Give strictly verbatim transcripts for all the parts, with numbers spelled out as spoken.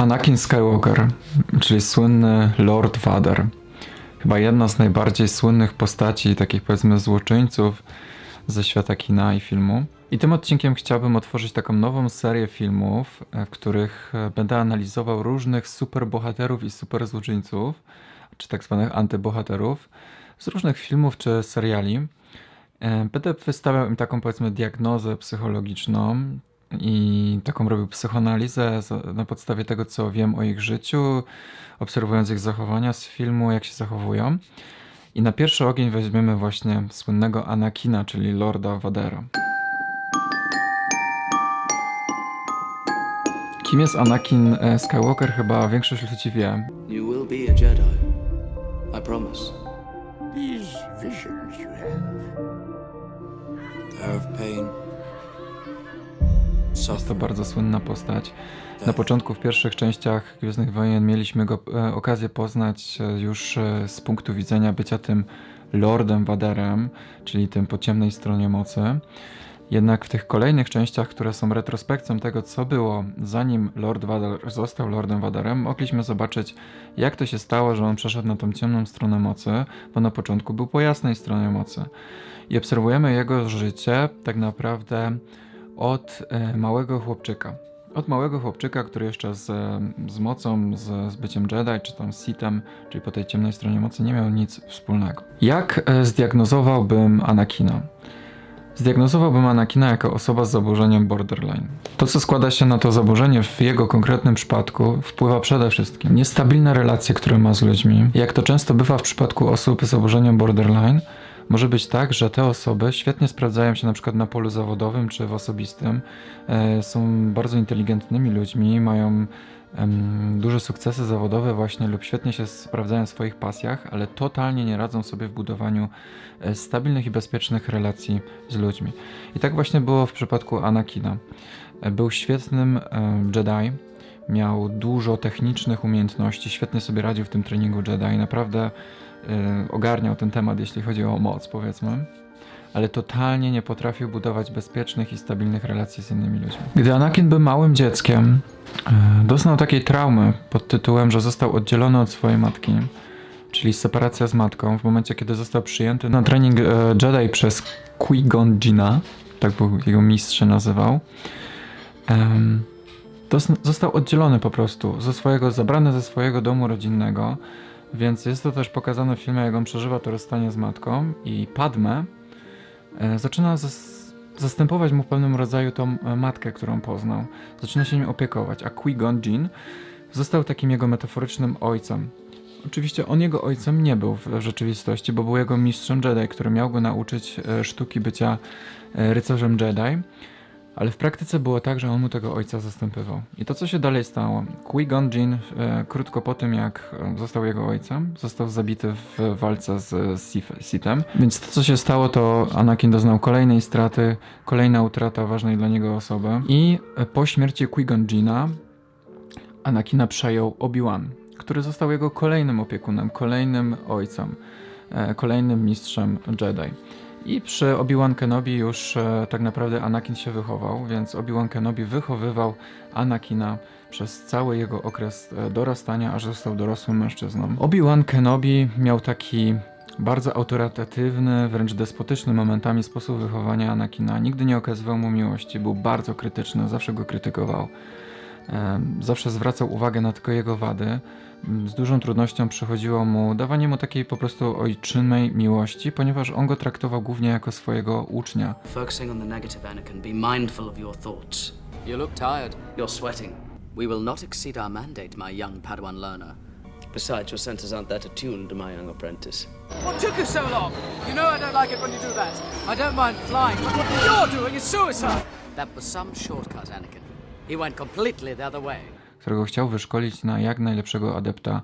Anakin Skywalker, czyli słynny Lord Vader. Chyba jedna z najbardziej słynnych postaci, takich powiedzmy złoczyńców ze świata kina i filmu. I tym odcinkiem chciałbym otworzyć taką nową serię filmów, w których będę analizował różnych superbohaterów i superzłoczyńców, czy tak zwanych antybohaterów, z różnych filmów czy seriali. Będę wystawiał im taką powiedzmy diagnozę psychologiczną i taką robił psychoanalizę na podstawie tego, co wiem o ich życiu, obserwując ich zachowania z filmu, jak się zachowują. I na pierwszy ogień weźmiemy właśnie słynnego Anakina, czyli Lorda Vadera. Kim jest Anakin Skywalker? Chyba większość ludzi wie. You will be a Jedi. I promise. These visions you have. Are of pain. Jest to bardzo słynna postać. Na początku, w pierwszych częściach Gwiezdnych Wojen mieliśmy go, e, okazję poznać już e, z punktu widzenia bycia tym Lordem Vaderem, czyli tym po ciemnej stronie mocy. Jednak w tych kolejnych częściach, które są retrospekcją tego, co było zanim Lord Vader został Lordem Vaderem, mogliśmy zobaczyć, jak to się stało, że on przeszedł na tą ciemną stronę mocy, bo na początku był po jasnej stronie mocy. I obserwujemy jego życie tak naprawdę od małego chłopczyka. Od małego chłopczyka, który jeszcze z, z mocą, z, z byciem Jedi, czy tam Sithem, czyli po tej ciemnej stronie mocy, nie miał nic wspólnego. Jak zdiagnozowałbym Anakina? Zdiagnozowałbym Anakina jako osoba z zaburzeniem borderline. To, co składa się na to zaburzenie w jego konkretnym przypadku, wpływa przede wszystkim niestabilne relacje, które ma z ludźmi. Jak to często bywa w przypadku osób z zaburzeniem borderline, może być tak, że te osoby świetnie sprawdzają się na przykład na polu zawodowym czy w osobistym, są bardzo inteligentnymi ludźmi, mają duże sukcesy zawodowe właśnie lub świetnie się sprawdzają w swoich pasjach, ale totalnie nie radzą sobie w budowaniu stabilnych i bezpiecznych relacji z ludźmi. I tak właśnie było w przypadku Anakina. Był świetnym Jedi, miał dużo technicznych umiejętności, świetnie sobie radził w tym treningu Jedi, naprawdę ogarniał ten temat, jeśli chodzi o moc, powiedzmy, ale totalnie nie potrafił budować bezpiecznych i stabilnych relacji z innymi ludźmi. Gdy Anakin był małym dzieckiem, doznał takiej traumy pod tytułem, że został oddzielony od swojej matki, czyli separacja z matką, w momencie, kiedy został przyjęty na trening Jedi przez Qui-Gon Jinna, tak był jego mistrz się nazywał, został oddzielony po prostu, ze swojego, zabrany ze swojego domu rodzinnego. Więc jest to też pokazane w filmie, jak on przeżywa to rozstanie z matką i Padme e, zaczyna zas- zastępować mu w pewnym rodzaju tą e, matkę, którą poznał. Zaczyna się nim opiekować, a Qui-Gon Jinn został takim jego metaforycznym ojcem. Oczywiście on jego ojcem nie był w, w rzeczywistości, bo był jego mistrzem Jedi, który miał go nauczyć e, sztuki bycia e, rycerzem Jedi. Ale w praktyce było tak, że on mu tego ojca zastępywał. I to, co się dalej stało. Qui-Gon Jinn, e, krótko po tym, jak został jego ojcem, został zabity w walce z, z Sithem. Więc to, co się stało, to Anakin doznał kolejnej straty, kolejna utrata ważnej dla niego osoby. I po śmierci Qui-Gon Jinna Anakina przejął Obi-Wan, który został jego kolejnym opiekunem, kolejnym ojcem, e, kolejnym mistrzem Jedi. I przy Obi-Wan Kenobi już e, tak naprawdę Anakin się wychował, więc Obi-Wan Kenobi wychowywał Anakina przez cały jego okres e, dorastania, aż został dorosłym mężczyzną. Obi-Wan Kenobi miał taki bardzo autorytatywny, wręcz despotyczny momentami sposób wychowania Anakina. Nigdy nie okazywał mu miłości, był bardzo krytyczny, zawsze go krytykował. E, zawsze zwracał uwagę na tylko jego wady. Z dużą trudnością przychodziło mu dawanie mu takiej po prostu ojczymej miłości, ponieważ on go traktował głównie jako swojego ucznia. Focusing on the negative, Anakin, be mindful of your thoughts. You look tired. You're sweating. We will not exceed our mandate, my young Padawan learner. Besides, your senses aren't that attuned to my young apprentice. What took you so long? You know I don't like it when you do that. I don't mind flying, but what you're doing is suicide. That was some shortcut, Anakin. He went completely the other way. Którego chciał wyszkolić na jak najlepszego adepta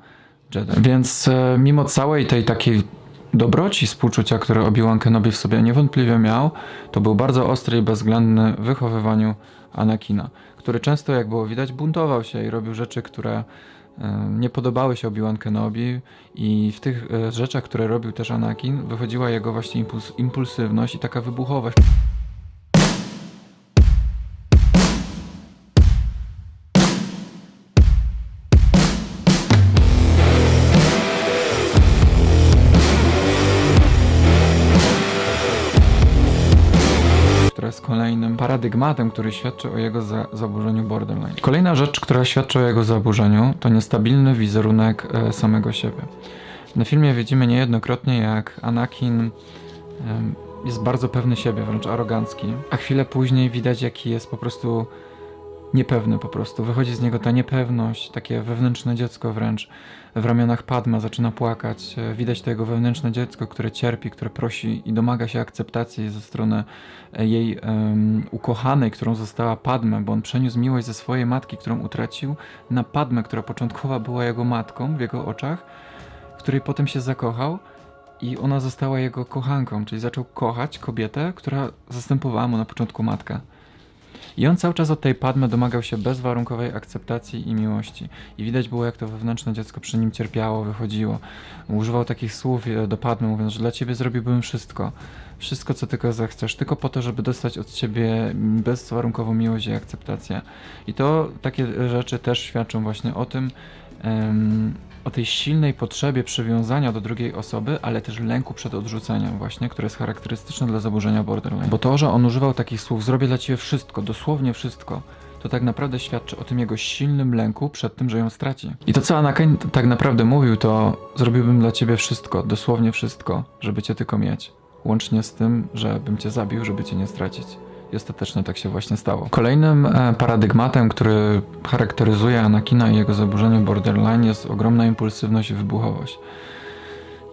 Jedi. Więc e, mimo całej tej takiej dobroci, współczucia, które Obi-Wan Kenobi w sobie niewątpliwie miał, to był bardzo ostry i bezwzględny w wychowywaniu Anakina, który często, jak było widać, buntował się i robił rzeczy, które e, nie podobały się Obi-Wan Kenobi, i w tych e, rzeczach, które robił też Anakin, wychodziła jego właśnie impuls, impulsywność i taka wybuchowość. paradygmatem, który świadczy o jego za zaburzeniu borderline. Kolejna rzecz, która świadczy o jego zaburzeniu, to niestabilny wizerunek e, samego siebie. Na filmie widzimy niejednokrotnie, jak Anakin e, jest bardzo pewny siebie, wręcz arogancki, a chwilę później widać, jaki jest po prostu niepewny po prostu. Wychodzi z niego ta niepewność, takie wewnętrzne dziecko wręcz. W ramionach Padme zaczyna płakać. Widać to jego wewnętrzne dziecko, które cierpi, które prosi i domaga się akceptacji ze strony jej um, ukochanej, którą została Padme, bo on przeniósł miłość ze swojej matki, którą utracił, na Padme, która początkowo była jego matką w jego oczach, w której potem się zakochał i ona została jego kochanką, czyli zaczął kochać kobietę, która zastępowała mu na początku matkę. I on cały czas od tej Padme domagał się bezwarunkowej akceptacji i miłości. I widać było, jak to wewnętrzne dziecko przy nim cierpiało, wychodziło. Używał takich słów do Padme, mówiąc, że dla ciebie zrobiłbym wszystko. Wszystko, co tylko zechcesz, tylko po to, żeby dostać od ciebie bezwarunkową miłość i akceptację. I to takie rzeczy też świadczą właśnie o tym, um, o tej silnej potrzebie przywiązania do drugiej osoby, ale też lęku przed odrzuceniem właśnie, które jest charakterystyczne dla zaburzenia borderline. Bo to, że on używał takich słów, zrobię dla ciebie wszystko, dosłownie wszystko, to tak naprawdę świadczy o tym jego silnym lęku przed tym, że ją straci. I to, co Anakin tak naprawdę mówił, to zrobiłbym dla ciebie wszystko, dosłownie wszystko, żeby cię tylko mieć. Łącznie z tym, że bym cię zabił, żeby cię nie stracić. I ostatecznie tak się właśnie stało. Kolejnym paradygmatem, który charakteryzuje Anakina i jego zaburzenie borderline, jest ogromna impulsywność i wybuchowość.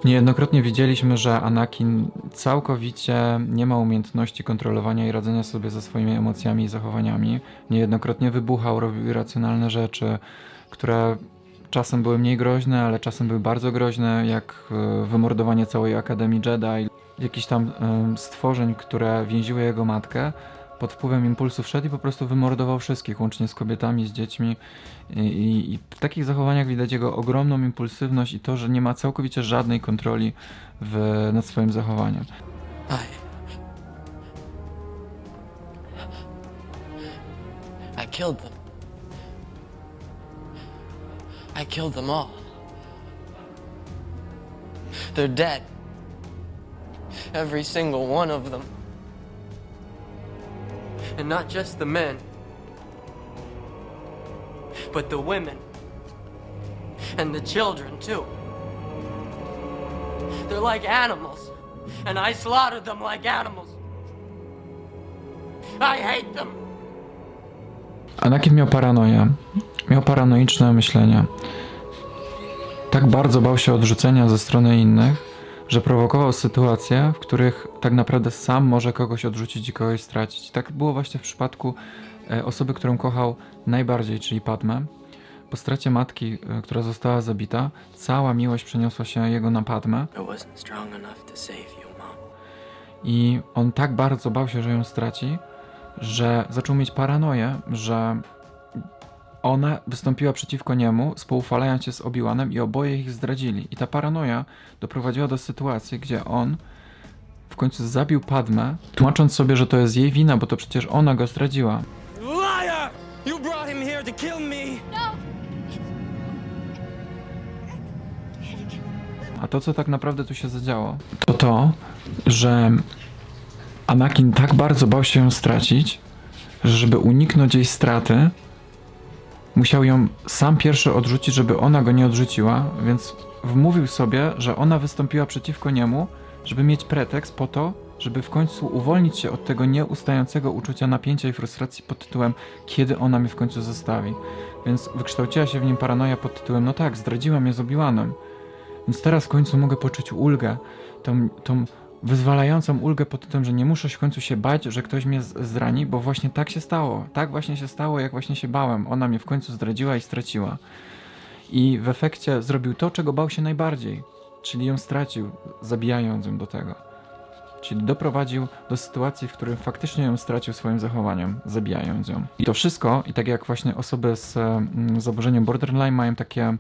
Niejednokrotnie widzieliśmy, że Anakin całkowicie nie ma umiejętności kontrolowania i radzenia sobie ze swoimi emocjami i zachowaniami. Niejednokrotnie wybuchał, robił irracjonalne rzeczy, które czasem były mniej groźne, ale czasem były bardzo groźne, jak wymordowanie całej Akademii Jedi. Jakichś tam y, stworzeń, które więziły jego matkę, pod wpływem impulsu wszedł i po prostu wymordował wszystkich, łącznie z kobietami, z dziećmi. I, i, i w takich zachowaniach widać jego ogromną impulsywność i to, że nie ma całkowicie żadnej kontroli w, nad swoim zachowaniem. I... I killed them. I killed them all. They're dead. Every single one of them. And not just the men, but the women and the children too. They're like animals, and I slaughtered them like animals. I hate them. Anakin miał paranoję, miał paranoiczne myślenie. Tak bardzo bał się odrzucenia ze strony innych, że prowokował sytuacje, w których tak naprawdę sam może kogoś odrzucić i kogoś stracić. Tak było właśnie w przypadku osoby, którą kochał najbardziej, czyli Padme. Po stracie matki, która została zabita, cała miłość przeniosła się jego na Padme. I on tak bardzo bał się, że ją straci, że zaczął mieć paranoję, że ona wystąpiła przeciwko niemu, spoufalając się z Obi-Wanem i oboje ich zdradzili. I ta paranoja doprowadziła do sytuacji, gdzie on w końcu zabił Padmę, tłumacząc sobie, że to jest jej wina, bo to przecież ona go zdradziła. Liar! You brought him here to kill me. A to, co tak naprawdę tu się zadziało, to to, że Anakin tak bardzo bał się ją stracić, że żeby uniknąć jej straty, musiał ją sam pierwszy odrzucić, żeby ona go nie odrzuciła, więc wmówił sobie, że ona wystąpiła przeciwko niemu, żeby mieć pretekst po to, żeby w końcu uwolnić się od tego nieustającego uczucia napięcia i frustracji pod tytułem kiedy ona mnie w końcu zostawi. Więc wykształciła się w nim paranoja pod tytułem no tak, zdradziłam je z Obi-Wanem, więc teraz w końcu mogę poczuć ulgę, tą, tą wyzwalającą ulgę pod tym, że nie muszę w końcu się bać, że ktoś mnie zrani, bo właśnie tak się stało. Tak właśnie się stało, jak właśnie się bałem. Ona mnie w końcu zdradziła i straciła. I w efekcie zrobił to, czego bał się najbardziej, czyli ją stracił, zabijając ją do tego. Czyli doprowadził do sytuacji, w której faktycznie ją stracił swoim zachowaniem, zabijając ją. I to wszystko, i tak jak właśnie osoby z mm, zaburzeniem borderline mają takie...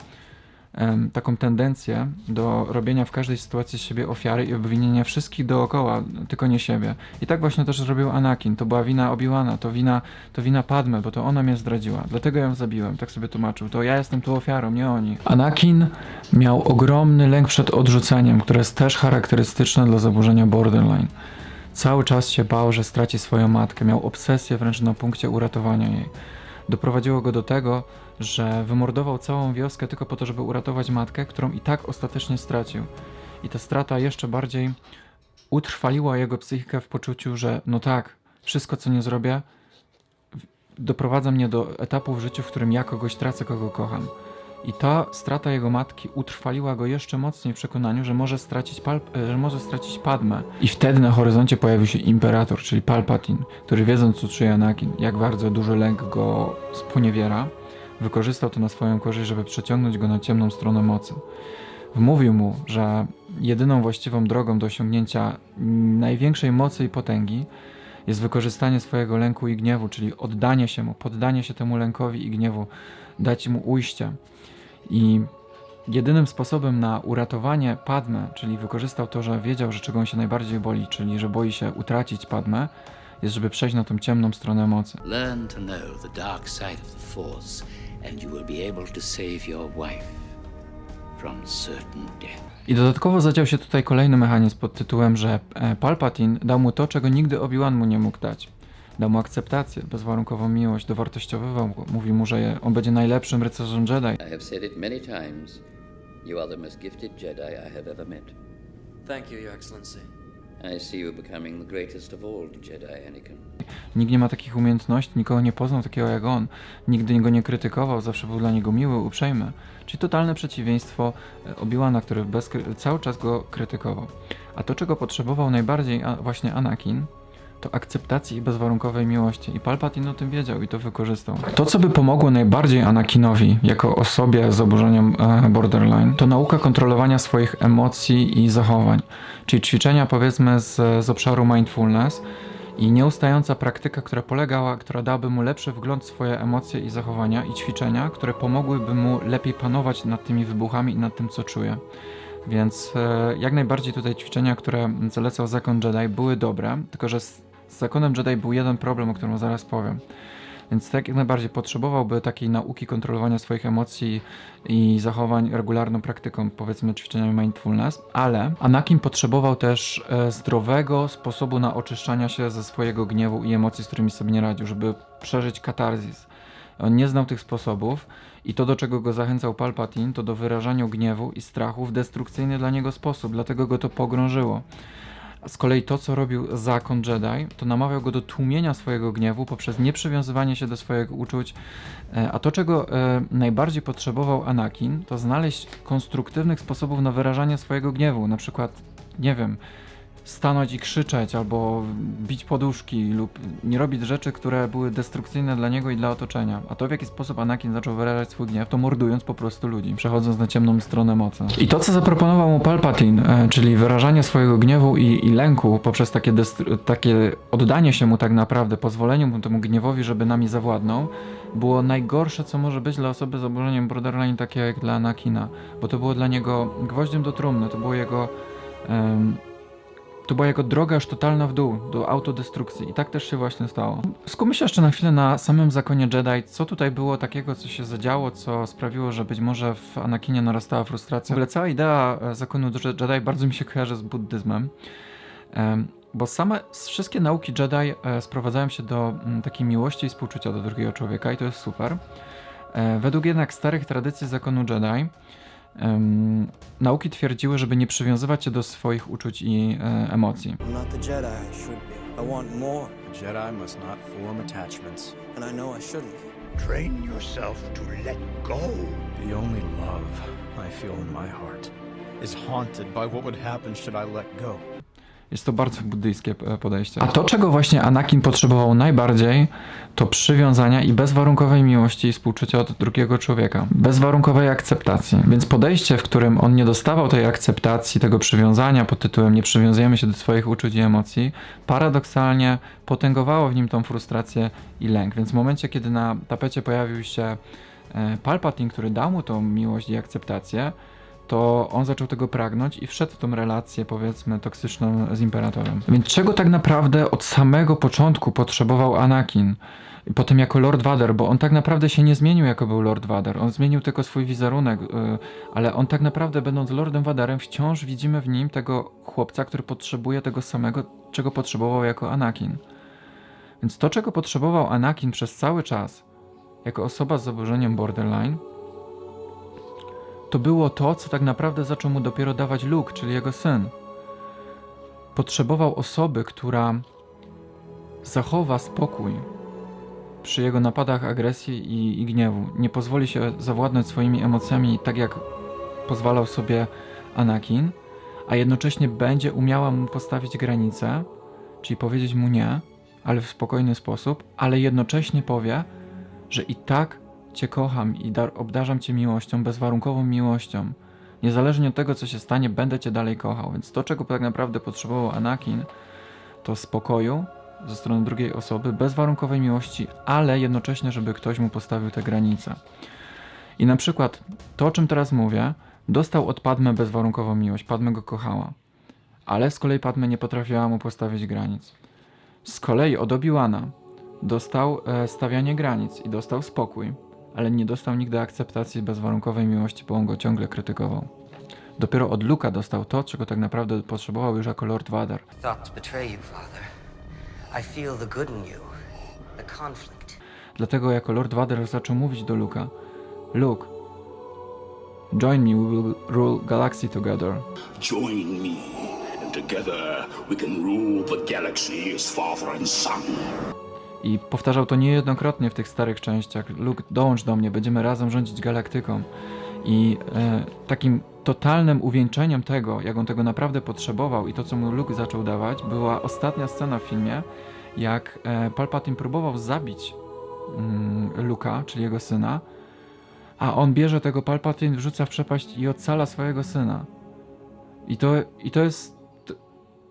taką tendencję do robienia w każdej sytuacji z siebie ofiary i obwinienia wszystkich dookoła, tylko nie siebie. I tak właśnie też zrobił Anakin. To była wina Obi-Wana, to wina, to wina Padme, bo to ona mnie zdradziła. Dlatego ją zabiłem, tak sobie tłumaczył. To ja jestem tu ofiarą, nie oni. Anakin miał ogromny lęk przed odrzuceniem, które jest też charakterystyczne dla zaburzenia borderline. Cały czas się bał, że straci swoją matkę, miał obsesję wręcz na punkcie uratowania jej. Doprowadziło go do tego, że wymordował całą wioskę tylko po to, żeby uratować matkę, którą i tak ostatecznie stracił. I ta strata jeszcze bardziej utrwaliła jego psychikę w poczuciu, że no tak, wszystko co nie zrobię doprowadza mnie do etapu w życiu, w którym ja kogoś tracę, kogo kocham. I ta strata jego matki utrwaliła go jeszcze mocniej w przekonaniu, że może stracić, Palp- że może stracić Padmę. I wtedy na horyzoncie pojawił się Imperator, czyli Palpatine, który wiedząc co czuje Anakin, jak bardzo duży lęk go sponiewiera, wykorzystał to na swoją korzyść, żeby przeciągnąć go na ciemną stronę mocy. Wmówił mu, że jedyną właściwą drogą do osiągnięcia największej mocy i potęgi jest wykorzystanie swojego lęku i gniewu, czyli oddanie się mu, poddanie się temu lękowi i gniewu, dać mu ujście. I jedynym sposobem na uratowanie Padme, czyli wykorzystał to, że wiedział, że czego on się najbardziej boi, czyli że boi się utracić Padme, jest, żeby przejść na tą ciemną stronę mocy. Learn to know the dark side of the force and you will be able to save your wife from certain death. I dodatkowo zadział się tutaj kolejny mechanizm pod tytułem, że Palpatine dał mu to, czego nigdy Obi-Wan mu nie mógł dać. Dał mu akceptację, bezwarunkową miłość, dowartościowywał go. Mówi mu, że on będzie najlepszym rycerzem Jedi. I have said it many times. You are the most gifted Jedi I have ever met. Thank you, Your Excellency. I see you becoming the greatest of all Jedi, Anakin. Nikt nie ma takich umiejętności, nikogo nie poznał takiego jak on. Nigdy go nie krytykował, zawsze był dla niego miły, uprzejmy. Czyli totalne przeciwieństwo Obi-Wana, który bez, cały czas go krytykował. A to, czego potrzebował najbardziej a, właśnie Anakin, to akceptacji i bezwarunkowej miłości. I Palpatine o tym wiedział i to wykorzystał. To, co by pomogło najbardziej Anakinowi, jako osobie z zaburzeniem borderline, to nauka kontrolowania swoich emocji i zachowań. Czyli ćwiczenia, powiedzmy, z, z obszaru mindfulness i nieustająca praktyka, która polegała, która dałaby mu lepszy wgląd w swoje emocje i zachowania i ćwiczenia, które pomogłyby mu lepiej panować nad tymi wybuchami i nad tym, co czuje. Więc jak najbardziej tutaj ćwiczenia, które zalecał zakon Jedi, były dobre, tylko że z zakonem Jedi był jeden problem, o którym zaraz powiem. Więc tak jak najbardziej potrzebowałby takiej nauki kontrolowania swoich emocji i zachowań regularną praktyką, powiedzmy ćwiczeniami mindfulness, ale Anakin potrzebował też zdrowego sposobu na oczyszczania się ze swojego gniewu i emocji, z którymi sobie nie radził, żeby przeżyć katarzis. On nie znał tych sposobów i to, do czego go zachęcał Palpatine, to do wyrażania gniewu i strachu w destrukcyjny dla niego sposób, dlatego go to pogrążyło. Z kolei to, co robił zakon Jedi, to namawiał go do tłumienia swojego gniewu poprzez nieprzywiązywanie się do swoich uczuć, a to, czego najbardziej potrzebował Anakin, to znaleźć konstruktywnych sposobów na wyrażanie swojego gniewu, na przykład, nie wiem, stanąć i krzyczeć, albo bić poduszki lub nie robić rzeczy, które były destrukcyjne dla niego i dla otoczenia. A to, w jaki sposób Anakin zaczął wyrażać swój gniew, to mordując po prostu ludzi, przechodząc na ciemną stronę mocy. I to, co zaproponował mu Palpatine, czyli wyrażanie swojego gniewu i, i lęku poprzez takie, destru- takie oddanie się mu tak naprawdę, pozwolenie mu temu gniewowi, żeby nami zawładnął, było najgorsze, co może być dla osoby z zaburzeniem borderline, takie jak dla Anakina. Bo to było dla niego gwoździem do trumny, to było jego... Um, To była jego droga już totalna w dół, do autodestrukcji i tak też się właśnie stało. Skupmy się jeszcze na chwilę na samym zakonie Jedi, co tutaj było takiego, co się zadziało, co sprawiło, że być może w Anakinie narastała frustracja. W ogóle cała idea zakonu Jedi bardzo mi się kojarzy z buddyzmem, bo same wszystkie nauki Jedi sprowadzają się do takiej miłości i współczucia do drugiego człowieka i to jest super. Według jednak starych tradycji zakonu Jedi, Um, nauki twierdziły, żeby nie przywiązywać się do swoich uczuć i e, emocji. Jest to bardzo buddyjskie podejście. A to, czego właśnie Anakin potrzebował najbardziej, to przywiązania i bezwarunkowej miłości i współczucia od drugiego człowieka. Bezwarunkowej akceptacji. Więc podejście, w którym on nie dostawał tej akceptacji, tego przywiązania pod tytułem nie przywiązujemy się do swoich uczuć i emocji, paradoksalnie potęgowało w nim tą frustrację i lęk. Więc w momencie, kiedy na tapecie pojawił się Palpatine, który dał mu tą miłość i akceptację, to on zaczął tego pragnąć i wszedł w tą relację, powiedzmy, toksyczną z Imperatorem. Więc czego tak naprawdę od samego początku potrzebował Anakin? I potem jako Lord Vader, bo on tak naprawdę się nie zmienił, jako był Lord Vader. On zmienił tylko swój wizerunek, yy, ale on tak naprawdę, będąc Lordem Vaderem, wciąż widzimy w nim tego chłopca, który potrzebuje tego samego, czego potrzebował jako Anakin. Więc to, czego potrzebował Anakin przez cały czas, jako osoba z zaburzeniem borderline, to było to, co tak naprawdę zaczął mu dopiero dawać Luke, czyli jego syn. Potrzebował osoby, która zachowa spokój przy jego napadach agresji i, i gniewu. Nie pozwoli się zawładnąć swoimi emocjami tak, jak pozwalał sobie Anakin, a jednocześnie będzie umiała mu postawić granicę, czyli powiedzieć mu nie, ale w spokojny sposób, ale jednocześnie powie, że i tak Cię kocham i dar, obdarzam Cię miłością, bezwarunkową miłością. Niezależnie od tego, co się stanie, będę Cię dalej kochał. Więc to, czego tak naprawdę potrzebował Anakin, to spokoju ze strony drugiej osoby, bezwarunkowej miłości, ale jednocześnie, żeby ktoś mu postawił te granice. I na przykład to, o czym teraz mówię, dostał od Padme bezwarunkową miłość. Padme go kochała, ale z kolei Padme nie potrafiła mu postawić granic. Z kolei od Obi-Wana dostał e, stawianie granic i dostał spokój, ale nie dostał nigdy akceptacji bezwarunkowej miłości, bo on go ciągle krytykował. Dopiero od Luke'a dostał to, czego tak naprawdę potrzebował już jako Lord Vader. Dlatego jako Lord Vader zaczął mówić do Luke'a: Luke, join me, we will rule galaxy together. Join me, and together we can rule the galaxy as father and son. I powtarzał to niejednokrotnie w tych starych częściach. Luke, dołącz do mnie, będziemy razem rządzić galaktyką. I e, takim totalnym uwieńczeniem tego, jak on tego naprawdę potrzebował i to, co mu Luke zaczął dawać, była ostatnia scena w filmie, jak e, Palpatine próbował zabić mm, Luke'a, czyli jego syna, a on bierze tego Palpatine, wrzuca w przepaść i ocala swojego syna. I to, i to jest...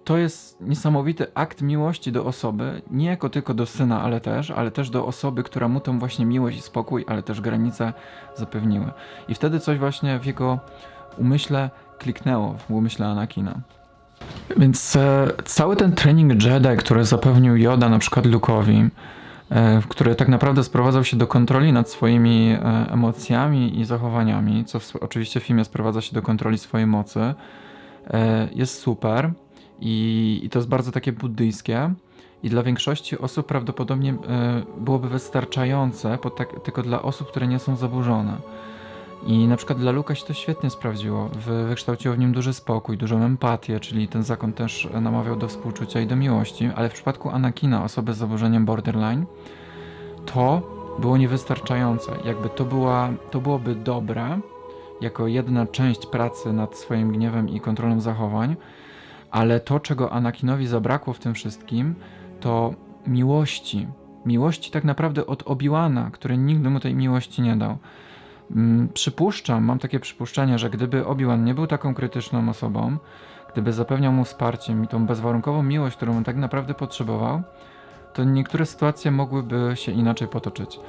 To jest niesamowity akt miłości do osoby, nie jako tylko do syna, ale też, ale też do osoby, która mu tą właśnie miłość i spokój, ale też granice zapewniły. I wtedy coś właśnie w jego umyśle kliknęło, w umyśle Anakina. Więc e, cały ten trening Jedi, który zapewnił Yoda na przykład Luke'owi, e, który tak naprawdę sprowadzał się do kontroli nad swoimi e, emocjami i zachowaniami, co w, oczywiście w filmie sprowadza się do kontroli swojej mocy, e, jest super. I, I to jest bardzo takie buddyjskie i dla większości osób prawdopodobnie y, byłoby wystarczające, bo tak, tylko dla osób, które nie są zaburzone. I na przykład dla Luke'a się to świetnie sprawdziło. Wy, wykształciło w nim duży spokój, dużą empatię, czyli ten zakon też namawiał do współczucia i do miłości, ale w przypadku Anakina, osoby z zaburzeniem borderline, to było niewystarczające. Jakby to, była, to byłoby dobre, jako jedna część pracy nad swoim gniewem i kontrolą zachowań, ale to, czego Anakinowi zabrakło w tym wszystkim, to miłości. Miłości tak naprawdę od Obi-Wana, który nigdy mu tej miłości nie dał. Przypuszczam, mam takie przypuszczenie, że gdyby Obi-Wan nie był taką krytyczną osobą, gdyby zapewniał mu wsparcie i tą bezwarunkową miłość, którą on tak naprawdę potrzebował, to niektóre sytuacje mogłyby się inaczej potoczyć.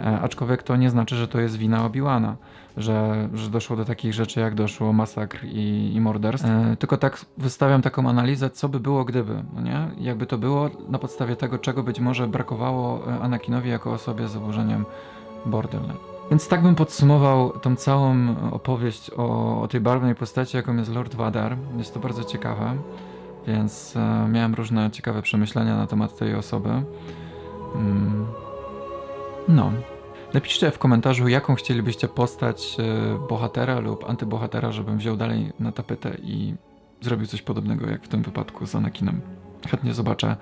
E, aczkolwiek to nie znaczy, że to jest wina Obi-Wana, że, że doszło do takich rzeczy, jak doszło, masakr i, i morderstw. E, tylko tak wystawiam taką analizę, co by było gdyby, nie? Jakby to było na podstawie tego, czego być może brakowało Anakinowi jako osobie z zaburzeniem borderline. Więc tak bym podsumował tą całą opowieść o, o tej barwnej postaci, jaką jest Lord Vader. Jest to bardzo ciekawe, więc e, miałem różne ciekawe przemyślenia na temat tej osoby. Mm. No. Napiszcie w komentarzu, jaką chcielibyście postać y, bohatera lub antybohatera, żebym wziął dalej na tapetę i zrobił coś podobnego jak w tym wypadku z Anakinem. Chętnie zobaczę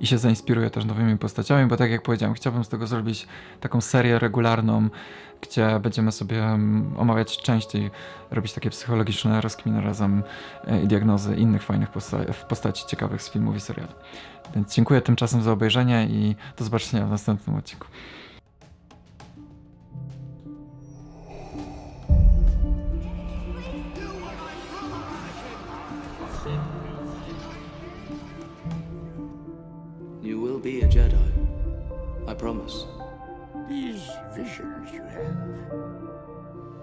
i się zainspiruję też nowymi postaciami, bo tak jak powiedziałem, chciałbym z tego zrobić taką serię regularną, gdzie będziemy sobie omawiać częściej, robić takie psychologiczne rozkminy razem i diagnozy innych fajnych posta- postaci ciekawych z filmów i seriali. Więc dziękuję tymczasem za obejrzenie i do zobaczenia w następnym odcinku. Be a Jedi. I promise. These visions you have.